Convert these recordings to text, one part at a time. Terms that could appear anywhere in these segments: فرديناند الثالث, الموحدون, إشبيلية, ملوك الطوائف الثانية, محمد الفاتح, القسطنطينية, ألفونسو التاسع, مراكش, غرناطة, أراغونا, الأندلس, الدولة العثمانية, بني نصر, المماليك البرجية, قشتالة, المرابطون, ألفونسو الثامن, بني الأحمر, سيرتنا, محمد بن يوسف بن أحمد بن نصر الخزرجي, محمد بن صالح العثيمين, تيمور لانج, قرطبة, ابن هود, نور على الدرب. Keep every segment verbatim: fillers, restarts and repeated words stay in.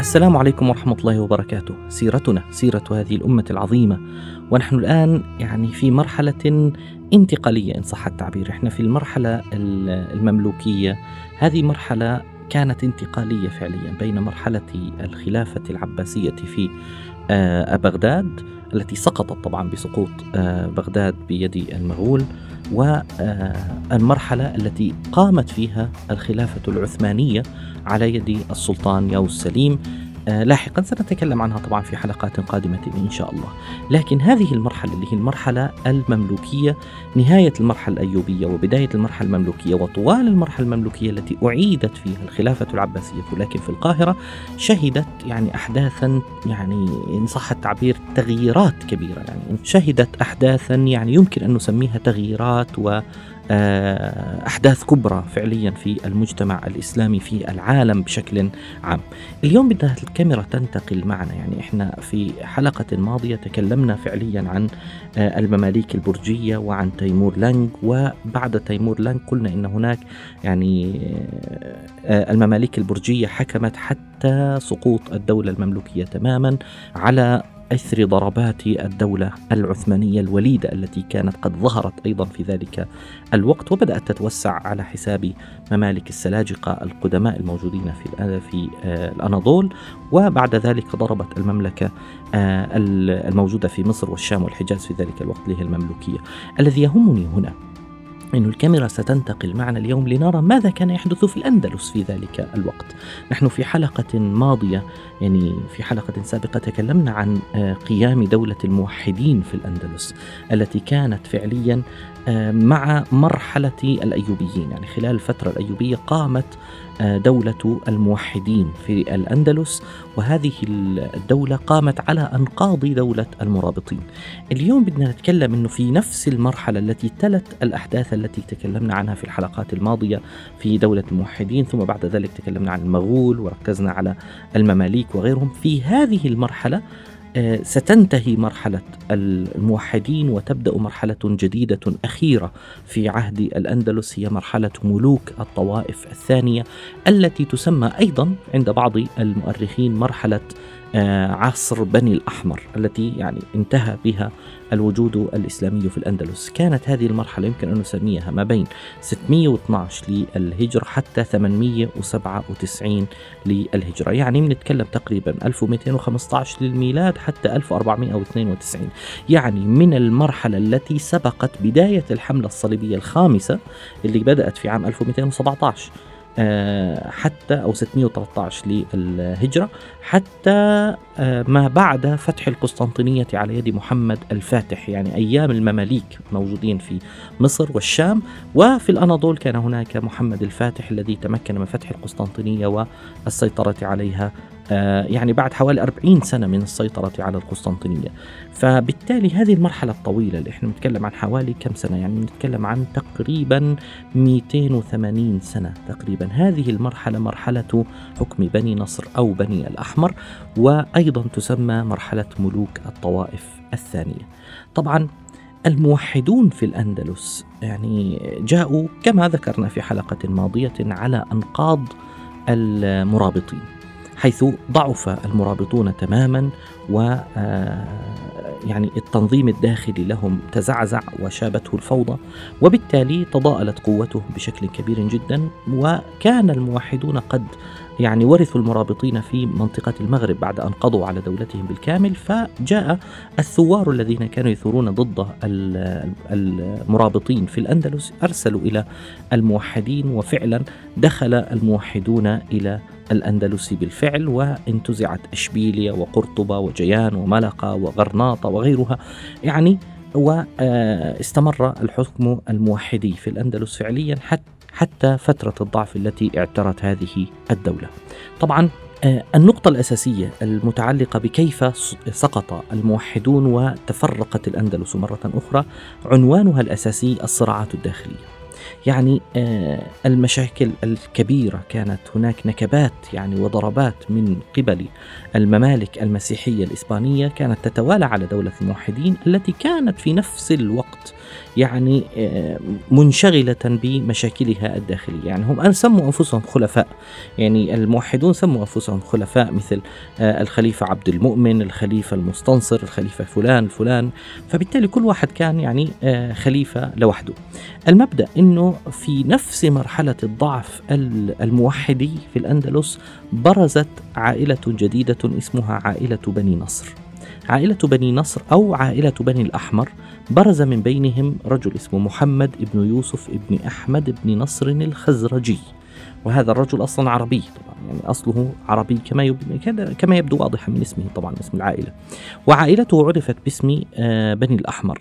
السلام عليكم ورحمة الله وبركاته. سيرتنا سيرة هذه الأمة العظيمة، ونحن الآن يعني في مرحلة انتقالية إن صح التعبير. إحنا في المرحلة المملوكية، هذه مرحلة كانت انتقالية فعليا بين مرحلة الخلافة العباسية في بغداد التي سقطت طبعا بسقوط بغداد بيد المغول، والمرحلة التي قامت فيها الخلافة العثمانية على يد السلطان يوسف سليم. لاحقا سنتكلم عنها طبعا في حلقات قادمة إن شاء الله. لكن هذه المرحلة اللي هي المرحلة المملوكية، نهاية المرحلة الأيوبية وبداية المرحلة المملوكية، وطوال المرحلة المملوكية التي أعيدت فيها الخلافة العباسية لكن في القاهرة، شهدت يعني أحداثا يعني إن صح التعبير تغييرات كبيرة. يعني شهدت أحداثا يعني يمكن أن نسميها تغييرات و أحداث كبرى فعليا في المجتمع الإسلامي في العالم بشكل عام. اليوم بدها الكاميرا تنتقل معنا، يعني إحنا في حلقة ماضية تكلمنا فعليا عن المماليك البرجية وعن تيمور لانج، وبعد تيمور لانج قلنا إن هناك يعني المماليك البرجية حكمت حتى سقوط الدولة المملوكية تماما على أثر ضربات الدولة العثمانية الوليدة التي كانت قد ظهرت أيضا في ذلك الوقت وبدأت تتوسع على حساب ممالك السلاجقة القدماء الموجودين في في الأناضول. وبعد ذلك ضربت المملكة الموجودة في مصر والشام والحجاز في ذلك الوقت اللي هي المملوكية. الذي يهمني هنا إنه الكاميرا ستنتقل معنا اليوم لنرى ماذا كان يحدث في الأندلس في ذلك الوقت. نحن في حلقة ماضية، يعني في حلقة سابقة، تكلمنا عن قيام دولة الموحدين في الأندلس التي كانت فعليا مع مرحلة الأيوبيين. يعني خلال الفترة الأيوبية قامت دولة الموحدين في الأندلس، وهذه الدولة قامت على أنقاض دولة المرابطين. اليوم بدنا نتكلم أنه في نفس المرحلة التي تلت الأحداث التي تكلمنا عنها في الحلقات الماضية في دولة الموحدين، ثم بعد ذلك تكلمنا عن المغول وركزنا على المماليك وغيرهم. في هذه المرحلة ستنتهي مرحلة الموحدين وتبدأ مرحلة جديدة أخيرة في عهد الأندلس، هي مرحلة ملوك الطوائف الثانية التي تسمى أيضا عند بعض المؤرخين مرحلة عصر بني الأحمر، التي يعني انتهى بها الوجود الإسلامي في الأندلس. كانت هذه المرحلة يمكن أن نسميها ما بين ستمائة واثني عشر للهجرة حتى ثمانمائة وسبعة وتسعين للهجرة، يعني بنتكلم تقريبا ألف ومئتين وخمسة عشر للميلاد حتى ألف وأربعمائة واثنين وتسعين، يعني من المرحلة التي سبقت بداية الحملة الصليبية الخامسة اللي بدأت في عام ألف ومئتين وسبعة عشر حتى أو ستمائة وثلاثة عشر للهجرة، حتى ما بعد فتح القسطنطينية على يد محمد الفاتح. يعني أيام المماليك موجودين في مصر والشام وفي الأناضول، كان هناك محمد الفاتح الذي تمكن من فتح القسطنطينية والسيطرة عليها، يعني بعد حوالي أربعين سنة من السيطرة على القسطنطينية. فبالتالي هذه المرحلة الطويلة اللي احنا نتكلم عن حوالي كم سنة، يعني نتكلم عن تقريبا مئتين وثمانين سنة تقريبا. هذه المرحلة مرحلة حكم بني نصر أو بني الأحمر، وأيضا تسمى مرحلة ملوك الطوائف الثانية. طبعا الموحدون في الأندلس يعني جاءوا كما ذكرنا في حلقة ماضية على أنقاض المرابطين، حيث ضعف المرابطون تماما، و يعني التنظيم الداخلي لهم تزعزع وشابته الفوضى، وبالتالي تضاءلت قوته بشكل كبير جدا. وكان الموحدون قد يعني ورثوا المرابطين في منطقة المغرب بعد أن قضوا على دولتهم بالكامل، فجاء الثوار الذين كانوا يثورون ضد المرابطين في الأندلس أرسلوا إلى الموحدين، وفعلا دخل الموحدون إلى الأندلس بالفعل، وانتزعت أشبيلية وقرطبة وجيان وملقة وغرناطة وغيرها، يعني واستمر الحكم الموحدي في الأندلس فعليا حتى حتى فترة الضعف التي اعترت هذه الدولة. طبعا النقطة الأساسية المتعلقة بكيف سقط الموحدون وتفرقت الأندلس مرة أخرى، عنوانها الأساسي الصراعات الداخلية. يعني المشاكل الكبيرة كانت هناك، نكبات يعني وضربات من قبل الممالك المسيحية الإسبانية كانت تتوالى على دولة الموحدين التي كانت في نفس الوقت يعني منشغلة بمشاكلها الداخلية. يعني هم سموا أنفسهم خلفاء، يعني الموحدون سموا أنفسهم خلفاء مثل الخليفة عبد المؤمن، الخليفة المستنصر، الخليفة فلان فلان، فبالتالي كل واحد كان يعني خليفة لوحده. المبدأ أنه في نفس مرحلة الضعف الموحدي في الأندلس برزت عائلة جديدة اسمها عائلة بني نصر. عائلة بني نصر أو عائلة بني الأحمر برز من بينهم رجل اسمه محمد بن يوسف بن أحمد بن نصر الخزرجي، وهذا الرجل أصلا عربي طبعا، يعني أصله عربي كما يبدو, كما يبدو واضحا من اسمه طبعا، اسم العائلة، وعائلته عرفت باسم بني الأحمر.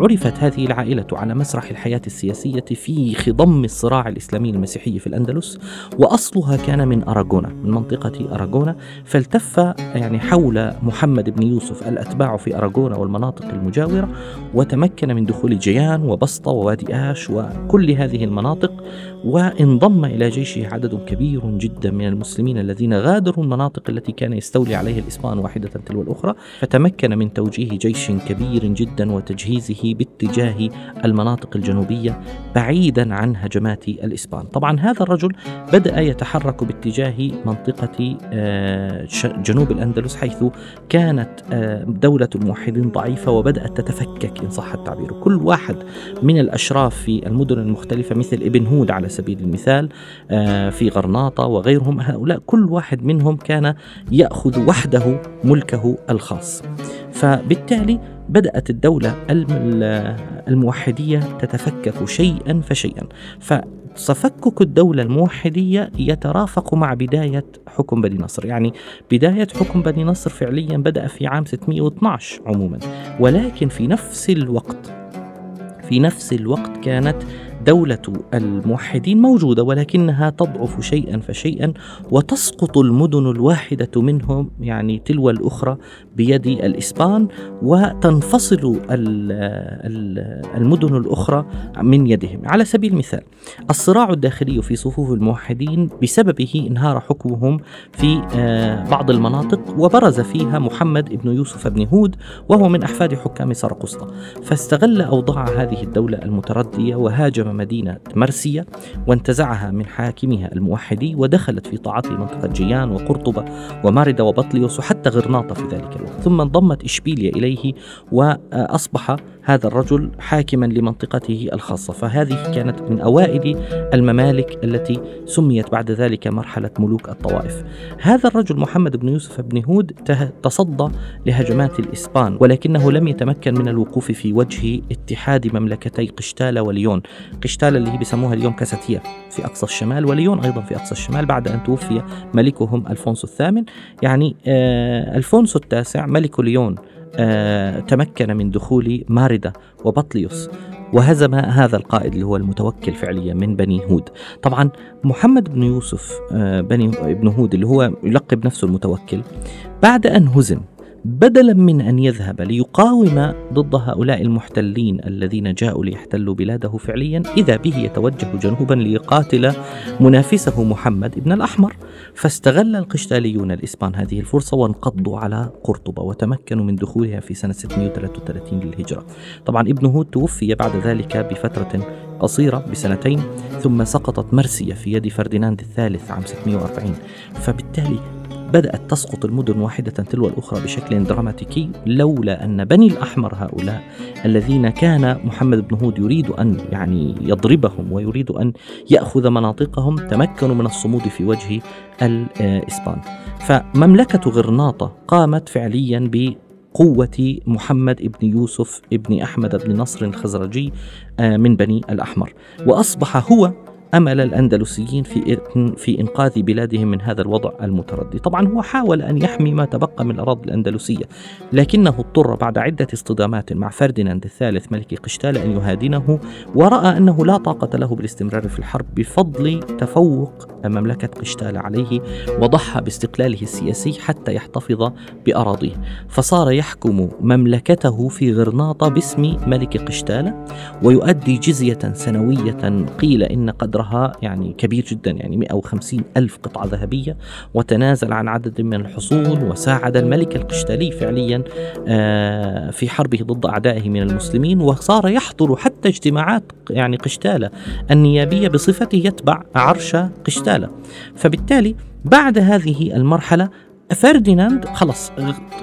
عرفت هذه العائلة على مسرح الحياة السياسية في خضم الصراع الإسلامي المسيحي في الأندلس، وأصلها كان من أراغونا، من منطقة أراغونا، فالتف يعني حول محمد بن يوسف الأتباع في أراغونا والمناطق المجاورة، وتمكن من دخول جيان وبسطة ووادي آش وكل هذه المناطق، وانضم إلى جيشه عدد كبير جدا من المسلمين الذين غادروا المناطق التي كان يستولي عليها الإسبان واحدة تلو الأخرى، فتمكن من توجيه جيش كبير جدا وتجهيزه باتجاه المناطق الجنوبية بعيدا عن هجمات الإسبان. طبعا هذا الرجل بدأ يتحرك باتجاه منطقة جنوب الأندلس حيث كانت دولة الموحدين ضعيفة وبدأت تتفكك إن صح التعبير. كل واحد من الأشراف في المدن المختلفة مثل ابن هود على سبيل المثال في غرناطة وغيرهم، هؤلاء كل واحد منهم كان يأخذ وحده ملكه الخاص، فبالتالي بدأت الدولة الموحدية تتفكك شيئا فشيئا. فتفكك الدولة الموحدية يترافق مع بداية حكم بني نصر، يعني بداية حكم بني نصر فعليا بدأ في عام ستمائة واثنا عشر عموما، ولكن في نفس الوقت في نفس الوقت كانت دولة الموحدين موجودة ولكنها تضعف شيئا فشيئا، وتسقط المدن الواحدة منهم يعني تلو الأخرى بيد الإسبان، وتنفصل المدن الأخرى من يدهم. على سبيل المثال الصراع الداخلي في صفوف الموحدين بسببه انهار حكمهم في بعض المناطق، وبرز فيها محمد بن يوسف بن هود وهو من أحفاد حكام سرقسطة، فاستغل أوضاع هذه الدولة المتردية وهاجم مدينة مرسية وانتزعها من حاكمها الموحدي، ودخلت في طاعته منطقة جيان وقرطبة وماردة وبطليوس وحتى غرناطة في ذلك الوقت، ثم انضمت إشبيلية إليه وأصبح هذا الرجل حاكما لمنطقته الخاصة. فهذه كانت من أوائل الممالك التي سميت بعد ذلك مرحلة ملوك الطوائف. هذا الرجل محمد بن يوسف بن هود تصدى لهجمات الإسبان، ولكنه لم يتمكن من الوقوف في وجه اتحاد مملكتي قشتالة وليون، قشتالة اللي هي بيسموها اليوم كاستيا في أقصى الشمال، وليون أيضا في أقصى الشمال، بعد أن توفي ملكهم ألفونسو الثامن. يعني آه ألفونسو التاسع ملك ليون آه، تمكن من دخول ماردة وبطليوس وهزم هذا القائد اللي هو المتوكل فعليا من بني هود. طبعا محمد بن يوسف آه بني ابن هود اللي هو يلقب نفسه المتوكل، بعد أن هزم بدلا من أن يذهب ليقاوم ضد هؤلاء المحتلين الذين جاءوا ليحتلوا بلاده فعليا، إذا به يتوجه جنوبا ليقاتل منافسه محمد بن الأحمر. فاستغل القشتاليون الإسبان هذه الفرصة وانقضوا على قرطبة وتمكنوا من دخولها في سنة ستمائة وثلاثة وثلاثين للهجرة. طبعا ابن هود توفي بعد ذلك بفترة قصيرة بسنتين، ثم سقطت مرسية في يد فرديناند الثالث عام ستمائة وأربعين، فبالتالي بدأت تسقط المدن واحدة تلو الأخرى بشكل دراماتيكي، لولا أن بني الأحمر هؤلاء الذين كان محمد بن هود يريد أن يعني يضربهم ويريد أن يأخذ مناطقهم تمكنوا من الصمود في وجه الإسبان. فمملكة غرناطة قامت فعليا ب قوة محمد بن يوسف بن أحمد بن نصر الخزرجي من بني الأحمر، وأصبح هو أمل الأندلسيين في في إنقاذ بلادهم من هذا الوضع المتردي. طبعا هو حاول أن يحمي ما تبقى من الأراضي الأندلسية، لكنه اضطر بعد عدة اصطدامات مع فرديناند الثالث ملك قشتالة أن يهادنه، ورأى أنه لا طاقة له بالاستمرار في الحرب بفضل تفوق مملكة قشتالة عليه، وضحى باستقلاله السياسي حتى يحتفظ بأراضيه. فصار يحكم مملكته في غرناطة باسم ملك قشتالة، ويؤدي جزية سنوية قيل إن قدرها يعني كبير جدا، يعني مئة وخمسين ألف قطعة ذهبية، وتنازل عن عدد من الحصول، وساعد الملك القشتالي فعليا في حربه ضد أعدائه من المسلمين، وصار يحضر حتى اجتماعات يعني قشتالة النيابية بصفته يتبع عرش قشتالة. فبالتالي بعد هذه المرحلة فرديناند خلص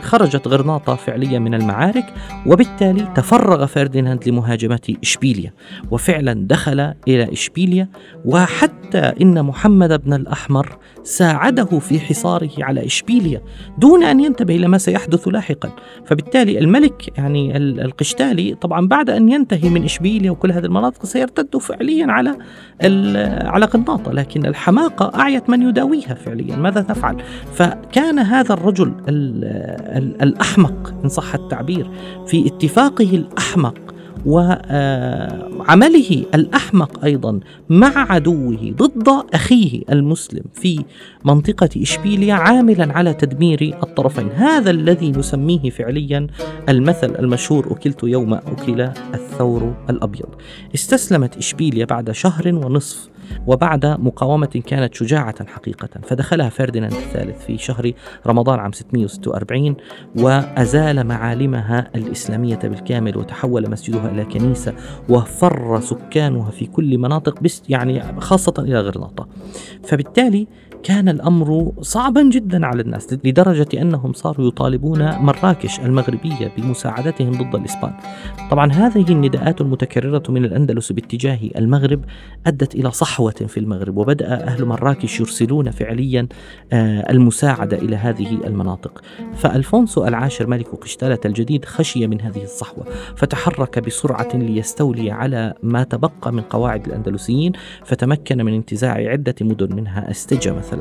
خرجت غرناطة فعليا من المعارك، وبالتالي تفرغ فرديناند لمهاجمة إشبيلية، وفعلا دخل إلى إشبيلية، وحتى إن محمد بن الأحمر ساعده في حصاره على إشبيلية دون أن ينتبه لما سيحدث لاحقا. فبالتالي الملك يعني القشتالي طبعا بعد أن ينتهي من إشبيلية وكل هذه المناطق سيرتد فعليا على على غرناطة، لكن الحماقة أعيت من يداويها فعليا. ماذا نفعل؟ فكان هذا الرجل الأحمق إن صح التعبير في اتفاقه الأحمق وعمله الأحمق أيضا مع عدوه ضد أخيه المسلم في منطقة إشبيلية عاملا على تدمير الطرفين. هذا الذي نسميه فعليا المثل المشهور أكلت يوم أكل الثور الأبيض. استسلمت إشبيلية بعد شهر ونصف وبعد مقاومة كانت شجاعة حقيقة، فدخلها فرديناند الثالث في شهر رمضان عام ستمئة وستة وأربعين، وأزال معالمها الإسلامية بالكامل، وتحول مسجدها إلى كنيسة، وفر سكانها في كل مناطق بس يعني خاصة إلى غرناطة. فبالتالي كان الأمر صعبا جدا على الناس، لدرجة أنهم صاروا يطالبون مراكش المغربية بمساعدتهم ضد الإسبان. طبعا هذه النداءات المتكررة من الأندلس باتجاه المغرب أدت إلى صحوة في المغرب، وبدأ أهل مراكش يرسلون فعليا المساعدة إلى هذه المناطق. فألفونسو العاشر ملك قشتالة الجديد خشي من هذه الصحوة، فتحرك بسرعة ليستولي على ما تبقى من قواعد الأندلسيين، فتمكن من انتزاع عدة مدن منها أستجة مثلا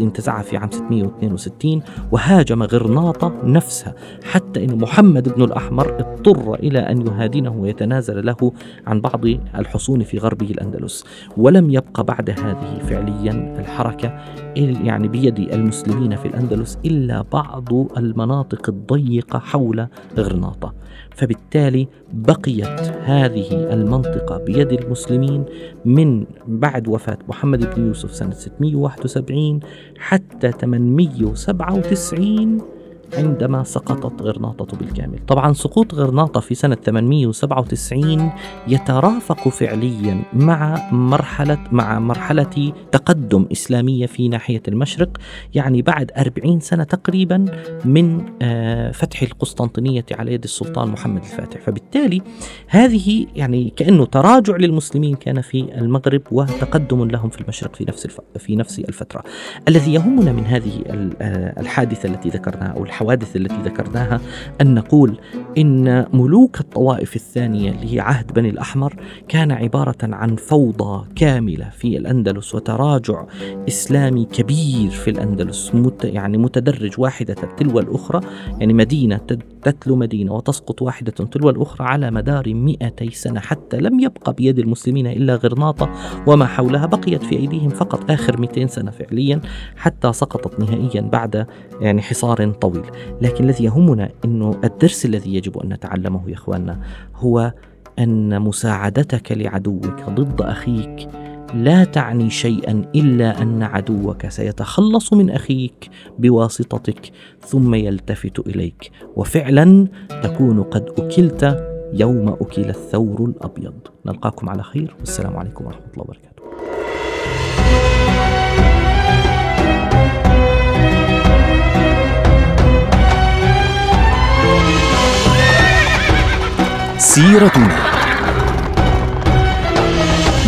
انتزعها في عام ستمئة واثنين وستين، وهاجم غرناطة نفسها، حتى أن محمد بن الأحمر اضطر إلى أن يهادنه ويتنازل له عن بعض الحصون في غربه الأندلس. ولم يبقى بعد هذه فعليا الحركة يعني بيد المسلمين في الأندلس إلا بعض المناطق الضيقة حول غرناطة. فبالتالي بقيت هذه المنطقة بيد المسلمين من بعد وفاة محمد بن يوسف سنة ستمئة وواحد وسبعين حتى ثمانمئة وسبعة وتسعين عندما سقطت غرناطة بالكامل. طبعا سقوط غرناطة في سنة ثمانمئة وسبعة وتسعين يترافق فعليا مع مرحلة مع مرحلة تقدم إسلامية في ناحية المشرق، يعني بعد أربعين سنة تقريبا من فتح القسطنطينية على يد السلطان محمد الفاتح. فبالتالي هذه يعني كأنه تراجع للمسلمين كان في المغرب، وتقدم لهم في المشرق في نفس في نفس الفترة. الذي يهمنا من هذه الحادثة التي ذكرناها أو الحوادث التي ذكرناها أن نقول إن ملوك الطوائف الثانية اللي هي عهد بني الأحمر كان عبارة عن فوضى كاملة في الأندلس، وتراجع إسلامي كبير في الأندلس مت يعني متدرج واحدة تلو الأخرى، يعني مدينة تتلو مدينة وتسقط واحدة تلو الأخرى على مدار مئتي سنة، حتى لم يبقى بيد المسلمين إلا غرناطة وما حولها، بقيت في أيديهم فقط آخر مئتين سنة فعليا حتى سقطت نهائيا بعد يعني حصار طويل. لكن الذي يهمنا أنه الدرس الذي يجب أن نتعلمه يا إخواننا هو أن مساعدتك لعدوك ضد أخيك لا تعني شيئا إلا أن عدوك سيتخلص من أخيك بواسطتك ثم يلتفت إليك، وفعلا تكون قد أكلت يوم أكل الثور الأبيض. نلقاكم على خير، والسلام عليكم ورحمة الله وبركاته. سيرتنا